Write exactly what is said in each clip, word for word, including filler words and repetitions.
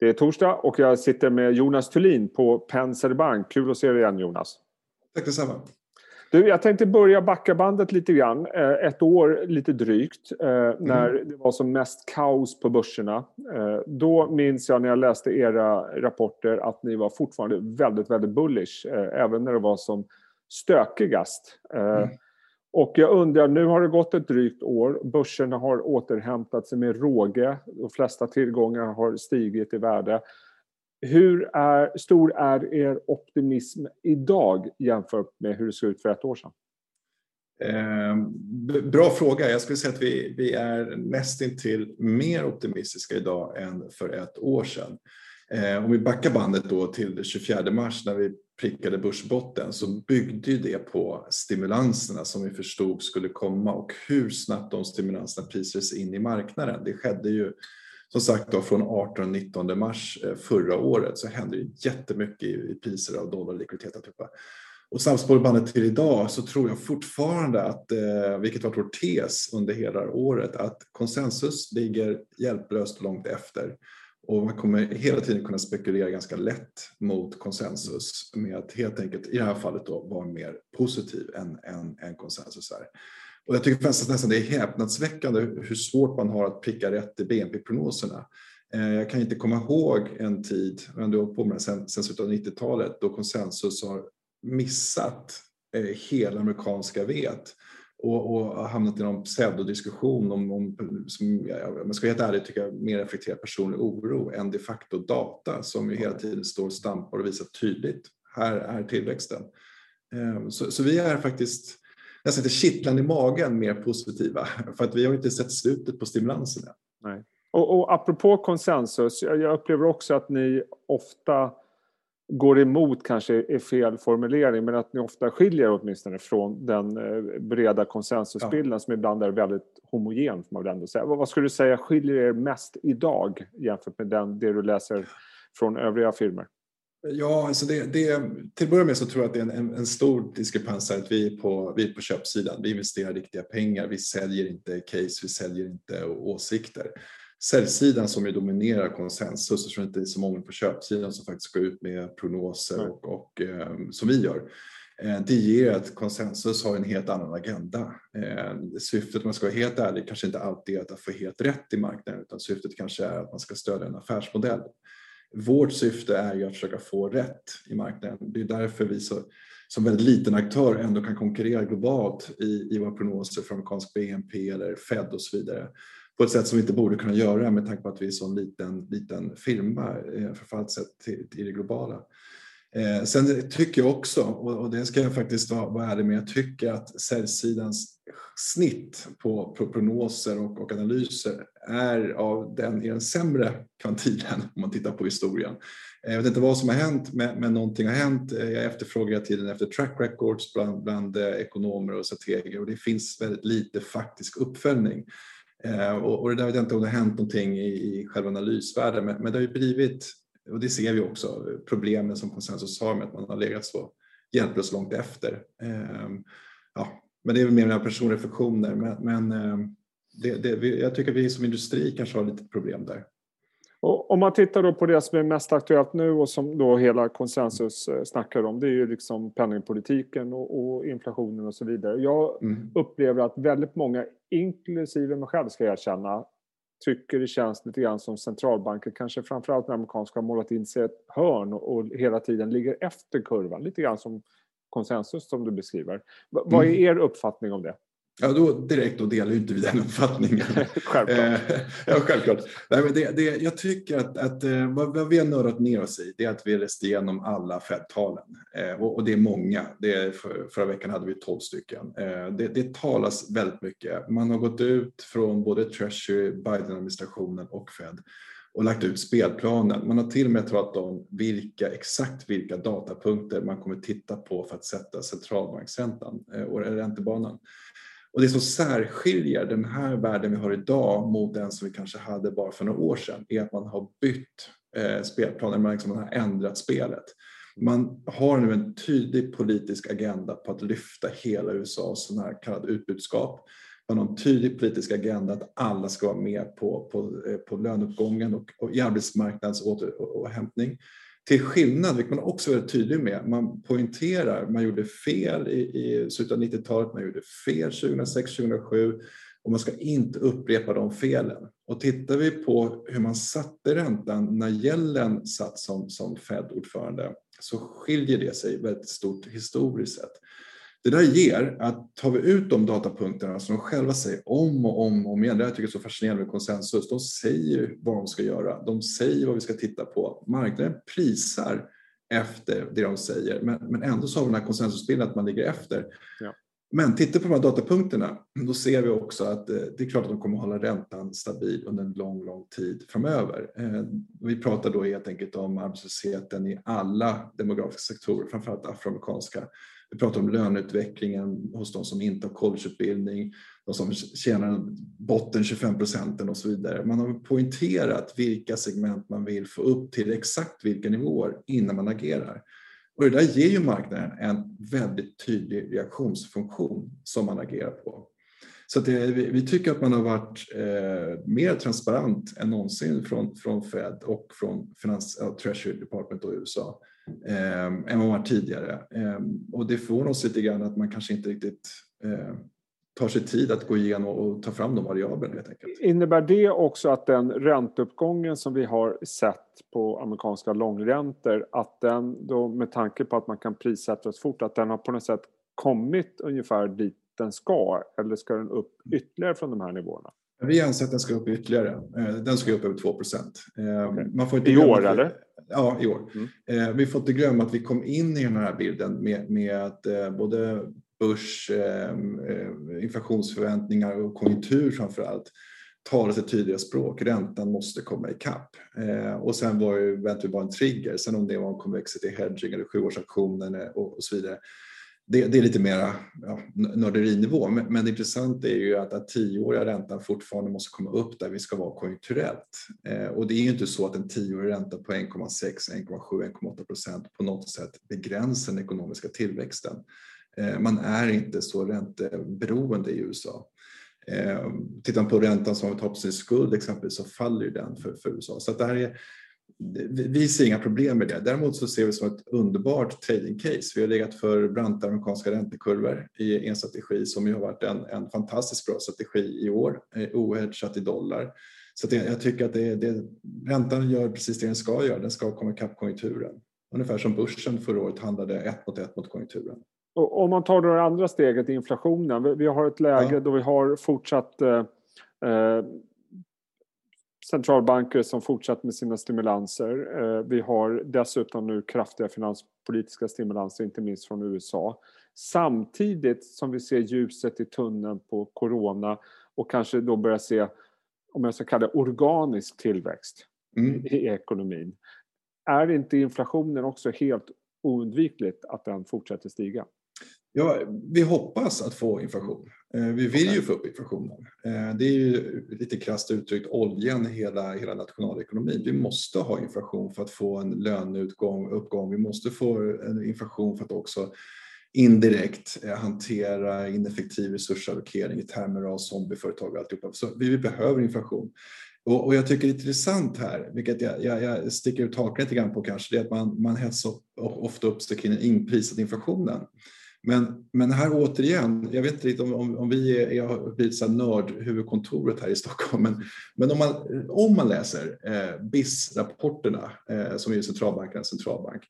Det är torsdag och jag sitter med Jonas Tullin på Penserbank. Kul att se dig igen, Jonas. Tack detsamma. Du, jag tänkte börja backa bandet lite grann. Ett år lite drygt när mm. det var som mest kaos på börserna. Då minns jag när jag läste era rapporter att ni var fortfarande väldigt, väldigt bullish. Även när det var som stökigast. Mm. Och jag undrar, nu har det gått ett drygt år. Börserna har återhämtat sig med råge. De flesta tillgångar har stigit i värde. Hur är, stor är er optimism idag jämfört med hur det såg ut för ett år sedan? Eh, bra fråga. Jag skulle säga att vi, vi är nästintill mer optimistiska idag än för ett år sedan. Eh, om vi backar bandet då till tjugofjärde mars när vi prickade börsbotten, så byggde ju det på stimulanserna som vi förstod skulle komma och hur snabbt de stimulanserna prisades in i marknaden. Det skedde ju som sagt då från artonde till nittonde mars förra året, så hände ju jättemycket i priser av dollar, likviditet och typ. Och samspår bandet till idag så tror jag fortfarande att, vilket var vår tes under hela året, att konsensus ligger hjälplöst långt efter. Och man kommer hela tiden kunna spekulera ganska lätt mot konsensus med att helt enkelt i det här fallet då vara mer positiv än, än, än konsensus här. Och jag tycker faktiskt nästan det är häpnadsväckande hur svårt man har att pricka rätt i B N P-prognoserna. Eh, jag kan inte komma ihåg en tid, men du har på med sen, sen slutet av nittiotalet, då konsensus har missat eh, hela amerikanska vet. Och, och hamnat i någon pseudodiskussion om, om som, ja, man ska helt ärligt tycker jag, mer reflekterar personlig oro än de facto data som ju hela tiden står och stampar och visar tydligt, här är tillväxten. Så, så vi är faktiskt nästan inte kittlan i magen mer positiva, för att vi har inte sett slutet på stimulanserna. Nej. Och, och apropå konsensus, jag upplever också att ni ofta går emot, kanske är fel formulering, men att ni ofta skiljer åtminstone från den breda konsensusbilden, ja, som ibland är väldigt homogen, får man väl ändå säga. Vad skulle du säga skiljer er mest idag jämfört med den, det du läser från övriga firmor? Ja, alltså det, det, till att börja med så tror jag att det är en, en stor diskrepans att vi är, på, vi är på köpsidan. Vi investerar riktiga pengar, vi säljer inte case, vi säljer inte åsikter. Säljsidan som ju dominerar konsensus, så tror jag inte det är så många på köpsidan som faktiskt går ut med prognoser och, och eh, som vi gör. Eh, det ger att konsensus har en helt annan agenda. Eh, syftet, om man ska vara helt ärlig, kanske inte alltid är att få helt rätt i marknaden, utan syftet kanske är att man ska stödja en affärsmodell. Vårt syfte är ju att försöka få rätt i marknaden. Det är därför vi så, som väldigt liten aktör ändå kan konkurrera globalt i, i våra prognoser för amerikansk B N P eller Fed och så vidare, på ett sätt som vi inte borde kunna göra med tanke på att vi är en sån liten, liten firma förfallet sett i det globala. Eh, sen tycker jag också, och, och det ska jag faktiskt vara, vara ärlig med, jag tycker att säljsidans snitt på, på prognoser och, och analyser är av den, i den sämre kvantilen om man tittar på historien. Eh, jag vet inte vad som har hänt, men, men någonting har hänt. Eh, jag efterfrågar tiden efter track records bland, bland eh, ekonomer och strateger, och det finns väldigt lite faktisk uppföljning. Och det där vet jag inte om det har hänt någonting i själva analysvärlden, men det har ju blivit, och det ser vi också, problemen som konsensus har med att man har legat så hjälplöst långt efter. Ja, men det är väl mer mina personreflektioner, men det, det, jag tycker att vi som industri kanske har lite problem där. Och om man tittar då på det som är mest aktuellt nu och som då hela konsensus snackar om, det är ju liksom penningpolitiken och, och inflationen och så vidare. Jag mm. upplever att väldigt många, inklusive mig själv ska jag erkänna, tycker det känns lite grann som centralbanken, kanske framförallt den amerikanska, har målat in sig ett hörn och, och hela tiden ligger efter kurvan. Lite grann som konsensus som du beskriver. V- mm. Vad är er uppfattning om det? Ja, då direkt och delar ju inte vi den uppfattningen. Självklart. ja, självklart. Nej, men det, det, jag tycker att, att vad, vad vi har nördat ner oss i, det är att vi har läst igenom alla Fed-talen. Eh, och, och det är många. Det är, för, förra veckan hade vi tolv stycken. Eh, det, det talas väldigt mycket. Man har gått ut från både Treasury, Biden-administrationen och Fed och lagt ut spelplanen. Man har till och med talat om vilka, exakt vilka datapunkter man kommer titta på för att sätta centralbanksräntan eh, och räntebanan. Och det som särskiljer den här världen vi har idag mot den som vi kanske hade bara för några år sedan är att man har bytt eh, spelplaner, man, liksom, man har ändrat spelet. Man har nu en tydlig politisk agenda på att lyfta hela U S A som här kallad utbudskap. med någon tydlig politisk agenda att alla ska vara med på, på, på löneuppgången och, och i arbetsmarknadsåterhämtning. Till skillnad, vilket man också är tydlig med, man poängterar, man gjorde fel i, i slutet av nittiotalet, man gjorde fel tjugohundrasex tjugohundrasju och man ska inte upprepa de felen. Och tittar vi på hur man satte räntan när Yellen satt som, som Fed-ordförande så skiljer det sig väldigt stort historiskt sett. Det där ger att tar vi ut de datapunkterna som de själva säger om och om och om igen. Det här tycker jag är så fascinerande med konsensus. De säger vad de ska göra. De säger vad vi ska titta på. Marknaden prisar efter det de säger. Men, men ändå så har vi den här konsensusbilden att man ligger efter. Ja. Men tittar på de här datapunkterna. Då ser vi också att det är klart att de kommer att hålla räntan stabil under en lång, lång tid framöver. Vi pratar då helt enkelt om arbetslösheten i alla demografiska sektorer. Framförallt afroamerikanska. Vi pratar om löneutvecklingen hos de som inte har collegeutbildning, de som tjänar botten tjugofem procenten och så vidare. Man har poängterat vilka segment man vill få upp till exakt vilka nivåer innan man agerar. Och det där ger ju marknaden en väldigt tydlig reaktionsfunktion som man agerar på. Så att det, vi tycker att man har varit eh, mer transparent än någonsin från, från Fed och från Finans, äh, Treasury Department och U S A. Eh, än vad man var tidigare. Eh, och det får oss lite grann att man kanske inte riktigt eh, tar sig tid att gå igenom och ta fram de variablerna helt enkelt. Innebär det också att den ränteuppgången som vi har sett på amerikanska långräntor, att den då med tanke på att man kan prissätta oss fort, att den har på något sätt kommit ungefär dit den ska, eller ska den upp ytterligare från de här nivåerna? Vi anser att den ska upp ytterligare. Den ska upp över två procent. Okay. Man får inte I år att... eller? Ja, i år. Mm. Vi får inte glömma att vi kom in i den här bilden med, med att både börs, inflationsförväntningar och konjunktur framförallt talar sig tydliga språk. Räntan måste komma ikapp. Och sen var ju väntar vi bara en trigger. Sen om det var en convexity hedging eller sjuårsaktionen och, och så vidare. Det, det är lite mer ja, nörderinivå, men, men det intressanta är ju att den tioåriga räntan fortfarande måste komma upp där vi ska vara konjunkturellt. Eh, och det är ju inte så att en tioårig ränta på en komma sex, en komma sju, en komma åtta procent på något sätt begränsar den ekonomiska tillväxten. Eh, man är inte så ränteberoende i U S A. Eh, tittar man på räntan som har tagit sin skuld exempelvis så faller ju den för, för U S A. Så att det här är... Vi ser inga problem med det. Däremot så ser vi det som ett underbart trading case. Vi har legat för branta amerikanska räntekurvor i en strategi som ju har varit en, en fantastiskt bra strategi i år. Ohedgat i dollar. Så det, jag tycker att det, det, räntan gör precis det den ska göra. Den ska komma ikapp konjunkturen. Ungefär som börsen förra året handlade ett mot ett mot konjunkturen. Och om man tar det andra steget i inflationen. Vi har ett läge ja. då vi har fortsatt... Eh, eh, centralbanker som fortsatt med sina stimulanser. Vi har dessutom nu kraftiga finanspolitiska stimulanser, inte minst från U S A. Samtidigt som vi ser ljuset i tunneln på corona och kanske då börjar se, om jag ska kalla det, organisk tillväxt mm. i ekonomin. Är inte inflationen också helt oundvikligt att den fortsätter stiga? Ja, vi hoppas att få inflation. Vi vill ju få upp inflationen. Det är ju lite krasst uttryckt oljan i hela, hela nationalekonomin. Vi måste ha inflation för att få en löneutgång, uppgång. Vi måste få en inflation för att också indirekt hantera ineffektiv resursallokering i termer av zombieföretag och alltihopa. Så vi behöver inflation. Och jag tycker det är intressant här, vilket jag, jag, jag sticker ut hakan lite grann på kanske, det är att man, man hetsar ofta upp sig kring inprisad inflationen. Men, men här återigen, jag vet inte riktigt om, om, om vi är, jag blir så nördhuvudkontoret här i Stockholm, men, men om, man, om man läser eh, B I S-rapporterna eh, som är centralbankens centralbank,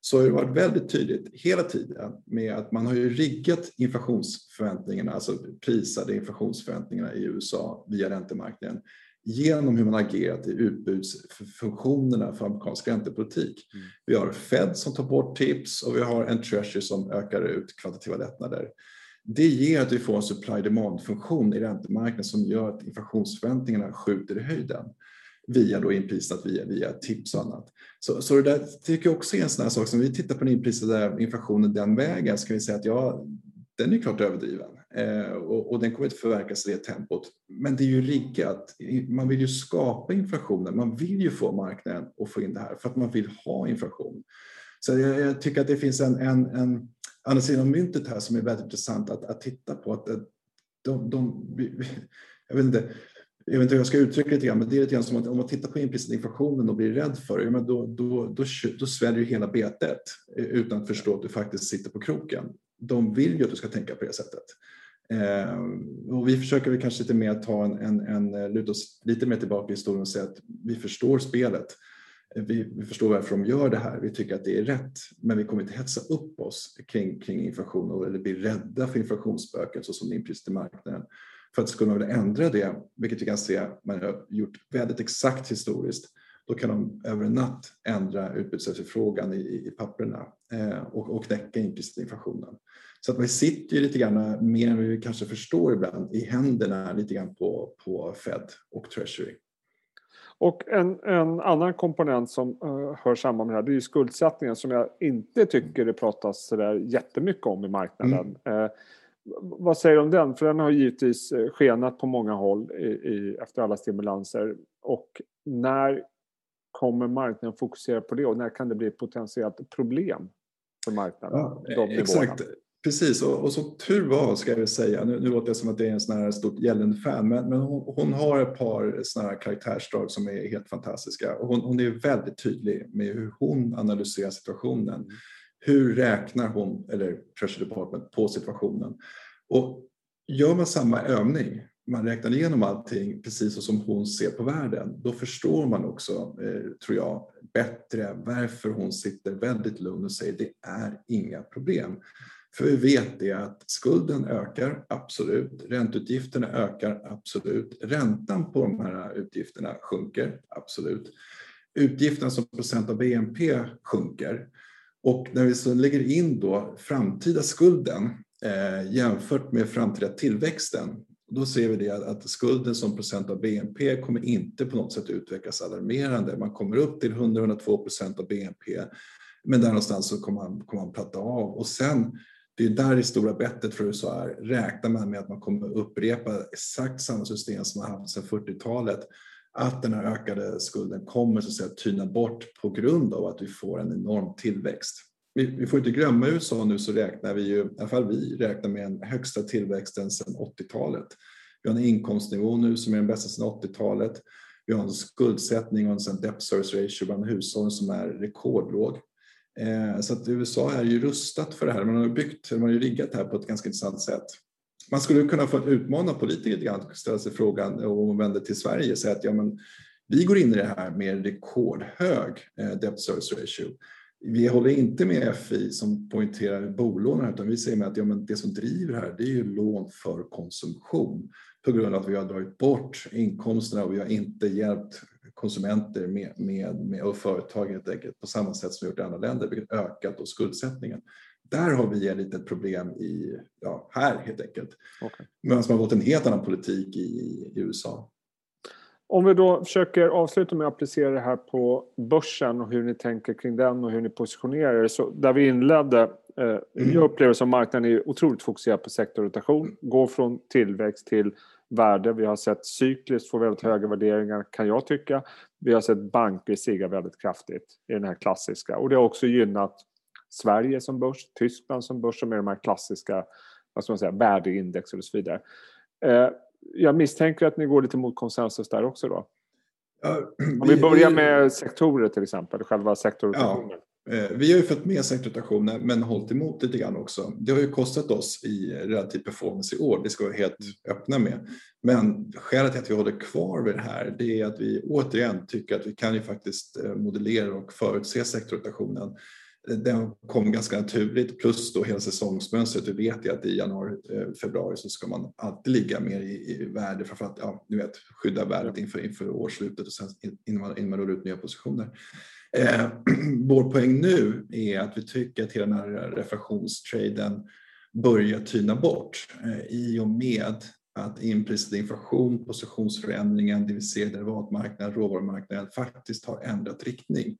så har det varit väldigt tydligt hela tiden med att man har ju riggat inflationsförväntningarna, alltså prisade inflationsförväntningarna i U S A via räntemarknaden, genom hur man agerat i utbudsfunktionerna för amerikansk räntepolitik. Mm. Vi har Fed som tar bort tips och vi har en Treasury som ökar ut kvantitativa lättnader. Det ger att vi får en supply-demand-funktion i räntemarknaden som gör att inflationsförväntningarna skjuter i höjden via då inprisat, via, via tips och annat. Så, så det där tycker jag också är en sån här sak som vi tittar på den inprisade inflationen den vägen så kan vi säga att ja, den är klart överdriven. Och den kommer inte förverkas i det tempot. Men det är ju riggat. Man vill ju skapa inflationen. Man vill ju få marknaden att få in det här. För att man vill ha inflation. Så jag tycker att det finns en, en, en andra sidan av myntet här som är väldigt intressant att, att titta på. Att de, de, jag vet inte, jag vet inte hur jag ska uttrycka det lite grann, men det är lite grann som att om man tittar på implicit inflationen och blir rädd för det, men då, då, då, då sväljer ju hela betet utan att förstå att du faktiskt sitter på kroken. De vill ju att du ska tänka på det sättet. Eh, och vi försöker väl kanske lite mer ta en, en, en luta oss lite mer tillbaka i historien och säga att vi förstår spelet. Vi, vi förstår varför de gör det här. Vi tycker att det är rätt, men vi kommer inte hetsa upp oss kring, kring inflation eller bli rädda för inflationsspöket så som det inprisar marknaden. För att skulle man vilja ändra det, vilket vi kan se man har gjort väldigt exakt historiskt, då kan de över en natt ändra utbudsefterfrågan i, i papperna eh, och, och knäcka implicit inflationen. Så att man sitter ju lite grann, mer än vi kanske förstår ibland, i händerna lite grann på, på Fed och Treasury. Och en, en annan komponent som uh, hör samman med det här, det är ju skuldsättningen som jag inte tycker det pratas så där jättemycket om i marknaden. Mm. Uh, vad säger du om den? För den har givetvis skenat på många håll i, i, efter alla stimulanser. Och när kommer marknaden fokusera på det och när kan det bli ett potentiellt problem för marknaden? Ja, exakt, precis. Och, och som tur var, ska jag säga, nu, nu låter det som att det är en sån här stort Yellen-fan, men, men hon, hon har ett par såna här karaktärsdrag som är helt fantastiska. Och hon, hon är väldigt tydlig med hur hon analyserar situationen. Hur räknar hon, eller Treasury Department, på situationen? Och gör man samma övning, man räknar igenom allting precis som hon ser på världen, då förstår man också, eh, tror jag, bättre varför hon sitter väldigt lugn och säger det är inga problem. För vi vet det att skulden ökar, absolut. Ränteutgifterna ökar, absolut. Räntan på de här utgifterna sjunker, absolut. Utgifterna som procent av B N P sjunker. Och när vi så lägger in då framtida skulden eh, jämfört med framtida tillväxten, då ser vi det att skulden som procent av B N P kommer inte på något sätt utvecklas alarmerande. Man kommer upp till hundra till hundra två procent av B N P, men där någonstans så kommer man, kommer man platta av. Och sen, det är där det stora bettet för U S A är, räknar man med att man kommer upprepa exakt samma system som man haft sedan fyrtiotalet. Att den här ökade skulden kommer så att säga tyna bort på grund av att vi får en enorm tillväxt. Vi, vi får inte glömma U S A nu, så räknar vi ju, i alla fall vi räknar med den högsta tillväxten sedan åttiotalet. Vi har en inkomstnivå nu som är den bästa sedan åttiotalet. Vi har en skuldsättning och en debt service ratio bland hushållen som är rekordlåg. Eh, så att U S A är ju rustat för det här. Man har byggt, man har ju riggat det här på ett ganska intressant sätt. Man skulle kunna få utmana politiker att ställa sig frågan, och man vänder till Sverige och säger att ja, men vi går in i det här med rekordhög debt service ratio. Vi håller inte med F I som poängterar bolån här, utan vi säger med att ja, men det som driver det här, det är ju lån för konsumtion på grund av att vi har dragit bort inkomsterna och vi har inte hjälpt konsumenter med, med, med och företag helt enkelt på samma sätt som vi gjort i andra länder, vilket ökat och skuldsättningen. Där har vi ett litet problem i, ja, här helt enkelt. Okay. Men som har gått en helt annan politik i, i U S A. Om vi då försöker avsluta med att applicera det här på börsen och hur ni tänker kring den och hur ni positionerar er. Så där vi inledde, eh, jag upplever som marknaden är otroligt fokuserad på sektorrotation. Går från tillväxt till värde. Vi har sett cykliskt få väldigt höga värderingar, kan jag tycka. Vi har sett banker stiga väldigt kraftigt i den här klassiska. Och det har också gynnat Sverige som börs, Tyskland som börs, som är de här klassiska, vad ska man säga, värdeindex och så vidare. Eh, jag misstänker att ni går lite mot konsensus där också då. Ja, vi, Om vi börjar med sektorer till exempel, själva sektorrotationen. Ja, eh, vi har ju fått med sektorrotationen men hållit emot lite grann också. Det har ju kostat oss i relativ performance i år, det ska vi helt öppna med. Men skälet till att vi håller kvar vid det här, det är att vi återigen tycker att vi kan ju faktiskt modellera och förutse sektorrotationen. Den kom ganska naturligt, plus då hela säsongsmönstret. Du vet ju att i januari, februari så ska man alltid ligga mer i, i värde, framförallt, ja, du vet, skydda värdet inför, inför årsslutet och sen innan man, innan man rullar ut nya positioner. Eh, vår poäng nu är att vi tycker att hela den här reflationstraden börjar tyna bort eh, i och med att implicit inflation, positionsförändringen, det vi ser derivatmarknaden, råvarumarknaden faktiskt har ändrat riktning.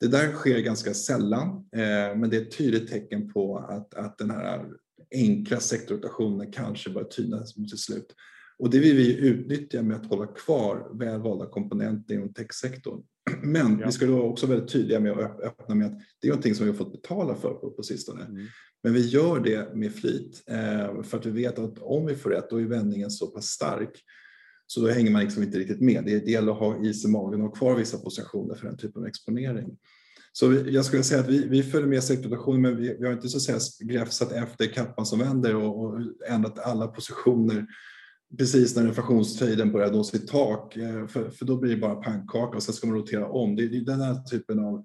Det där sker ganska sällan, eh, men det är ett tydligt tecken på att, att den här enkla sektorrotationen kanske börjar tynas mot sitt slut. Och det vill vi utnyttja med att hålla kvar välvalda komponenter inom techsektorn. Men ja. vi ska då också väldigt tydliga med att öppna med att det är någonting som vi har fått betala för på, på sistone. Mm. Men vi gör det med flit eh, för att vi vet att om vi får rätt då är vändningen så pass stark. Så då hänger man liksom inte riktigt med. Det, det gäller att ha is i magen och ha kvar vissa positioner för den typen av exponering. Så vi, jag skulle säga att vi, vi följer med sektorrotationen, men vi, vi har inte så att säga gräfsat efter kappan som vänder och, och ändrat alla positioner precis när inflationstiden börjar nå sitt tak. För, för då blir det bara pannkaka och sen ska man rotera om. Det, det är den här typen av,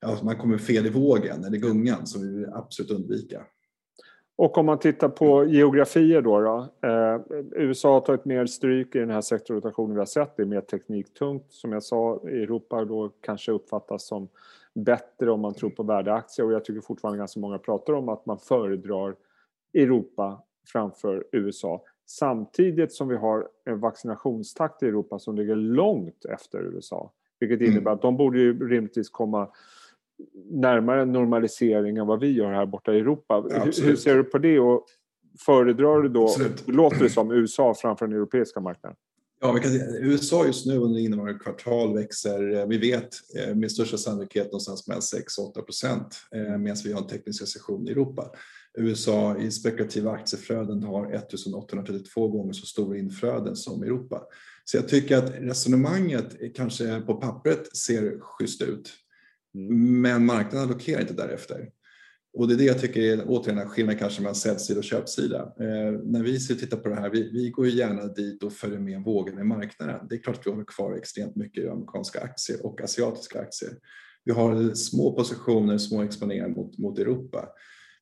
ja, man kommer fel i vågen eller gungan som vi vill absolut undvika. Och om man tittar på geografier då, då eh, U S A har tagit mer stryk i den här sektorrotationen vi har sett. Det är mer tekniktungt. Som jag sa, Europa då kanske uppfattas som bättre om man tror på värdeaktier. Och jag tycker fortfarande ganska många pratar om att man föredrar Europa framför U S A. Samtidigt som vi har en vaccinationstakt i Europa som ligger långt efter U S A. Vilket innebär mm. att de borde ju rimligtvis komma närmare normalisering än vad vi gör här borta i Europa. Ja, hur ser du på det och föredrar du då, absolut. Låter det som U S A framför den europeiska marknaden? Ja, vi kan säga, U S A just nu under innevarande kvartal växer, vi vet med största sannolikhet någonstans mellan sex och åtta procent medan vi har en teknisk recession i Europa. U S A i spekulativa aktieflöden har ett tusen åttahundratrettiotvå gånger så stora inflöden som Europa. Så jag tycker att resonemanget kanske på pappret ser schysst ut. Mm. Men marknaden allokerar inte därefter. Och det är det jag tycker är återigen en skillnad kanske mellan säljsida och köpsida. Eh, när vi ser och tittar på det här, vi, vi går ju gärna dit och följer med vågen i marknaden. Det är klart att vi har kvar extremt mycket amerikanska aktier och asiatiska aktier. Vi har små positioner, små exponeringar mot, mot Europa.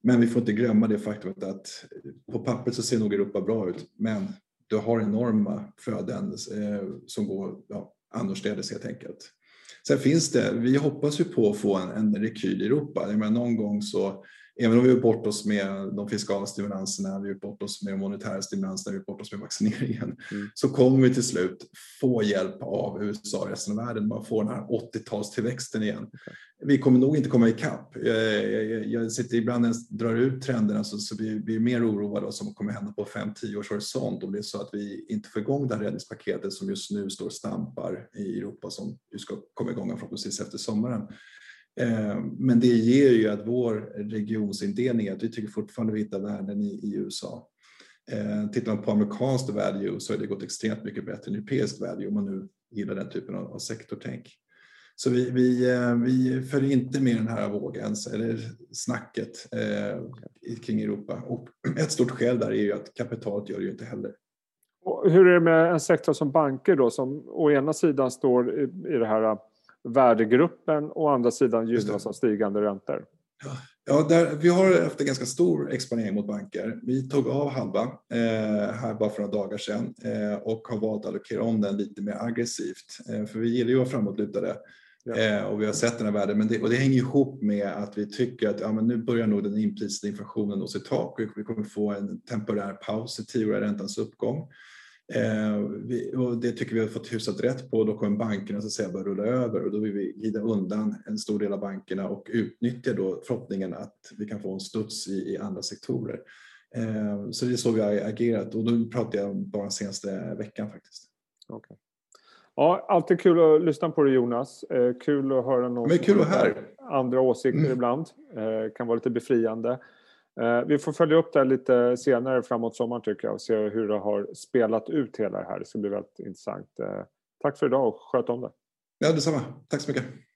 Men vi får inte glömma det faktumet att på pappret så ser nog Europa bra ut. Men du har enorma flöden eh, som går ja, annorstädes helt enkelt. Sen finns det, vi hoppas ju på att få en, en rekyl i Europa. Jag menar, någon gång så, även om vi är bort oss med de fiskala stimulanserna, vi är bort oss med de monetära stimulanserna, vi är bort oss med vaccineringen, mm. så kommer vi till slut få hjälp av U S A och resten av världen. Man får den här åttio-talstillväxten igen. Okay. Vi kommer nog inte komma ikapp. Jag, jag, jag sitter ibland när jag drar ut trenderna så, så vi blir mer oroade av som kommer hända på fem till tio års horisont om det är så att vi inte får igång det här räddningspaketet som just nu står och stampar i Europa som vi ska komma igång från precis efter sommaren. Men det ger ju att vår regionsindelning, att vi tycker fortfarande vi hittar värden i, i U S A. Tittar man på amerikanskt value så har det gått extremt mycket bättre än europeiskt value om man nu gillar den typen av, av sektortänk. Så vi, vi, vi följer inte med den här vågen eller snacket eh, kring Europa. Och ett stort skäl där är ju att kapitalet gör det ju inte heller. Och hur är det med en sektor som banker då som å ena sidan står i, i det här värdegruppen och å andra sidan gynnas av stigande räntor? Ja, ja där, vi har haft en ganska stor exponering mot banker. Vi tog av halva eh, här bara för några dagar sedan eh, och har valt att allokera om den lite mer aggressivt. Eh, för vi gillar ju att framåtlutade ja. eh, och vi har sett den här världen. Men det, och det hänger ihop med att vi tycker att ja, men nu börjar nog den inprisade inflationen nå sitt tak. Vi kommer få en temporär paus i tioåriga räntans uppgång. Eh, vi, och det tycker vi har fått husat rätt på. Då kommer bankerna så att säga bara rulla över och då vill vi glida undan en stor del av bankerna och utnyttja då förhoppningen att vi kan få en studs i, i andra sektorer. Eh, så det är så vi har agerat och då pratar jag om bara senaste veckan faktiskt. Okay. Ja, alltid kul att lyssna på dig Jonas. Eh, kul att höra någon Men kul här. andra åsikter mm. ibland. Eh, kan vara lite befriande. Vi får följa upp det lite senare framåt sommaren tycker jag och se hur det har spelat ut hela det här. Det ska bli väldigt intressant. Tack för idag och sköt om det. Ja, detsamma. Tack så mycket.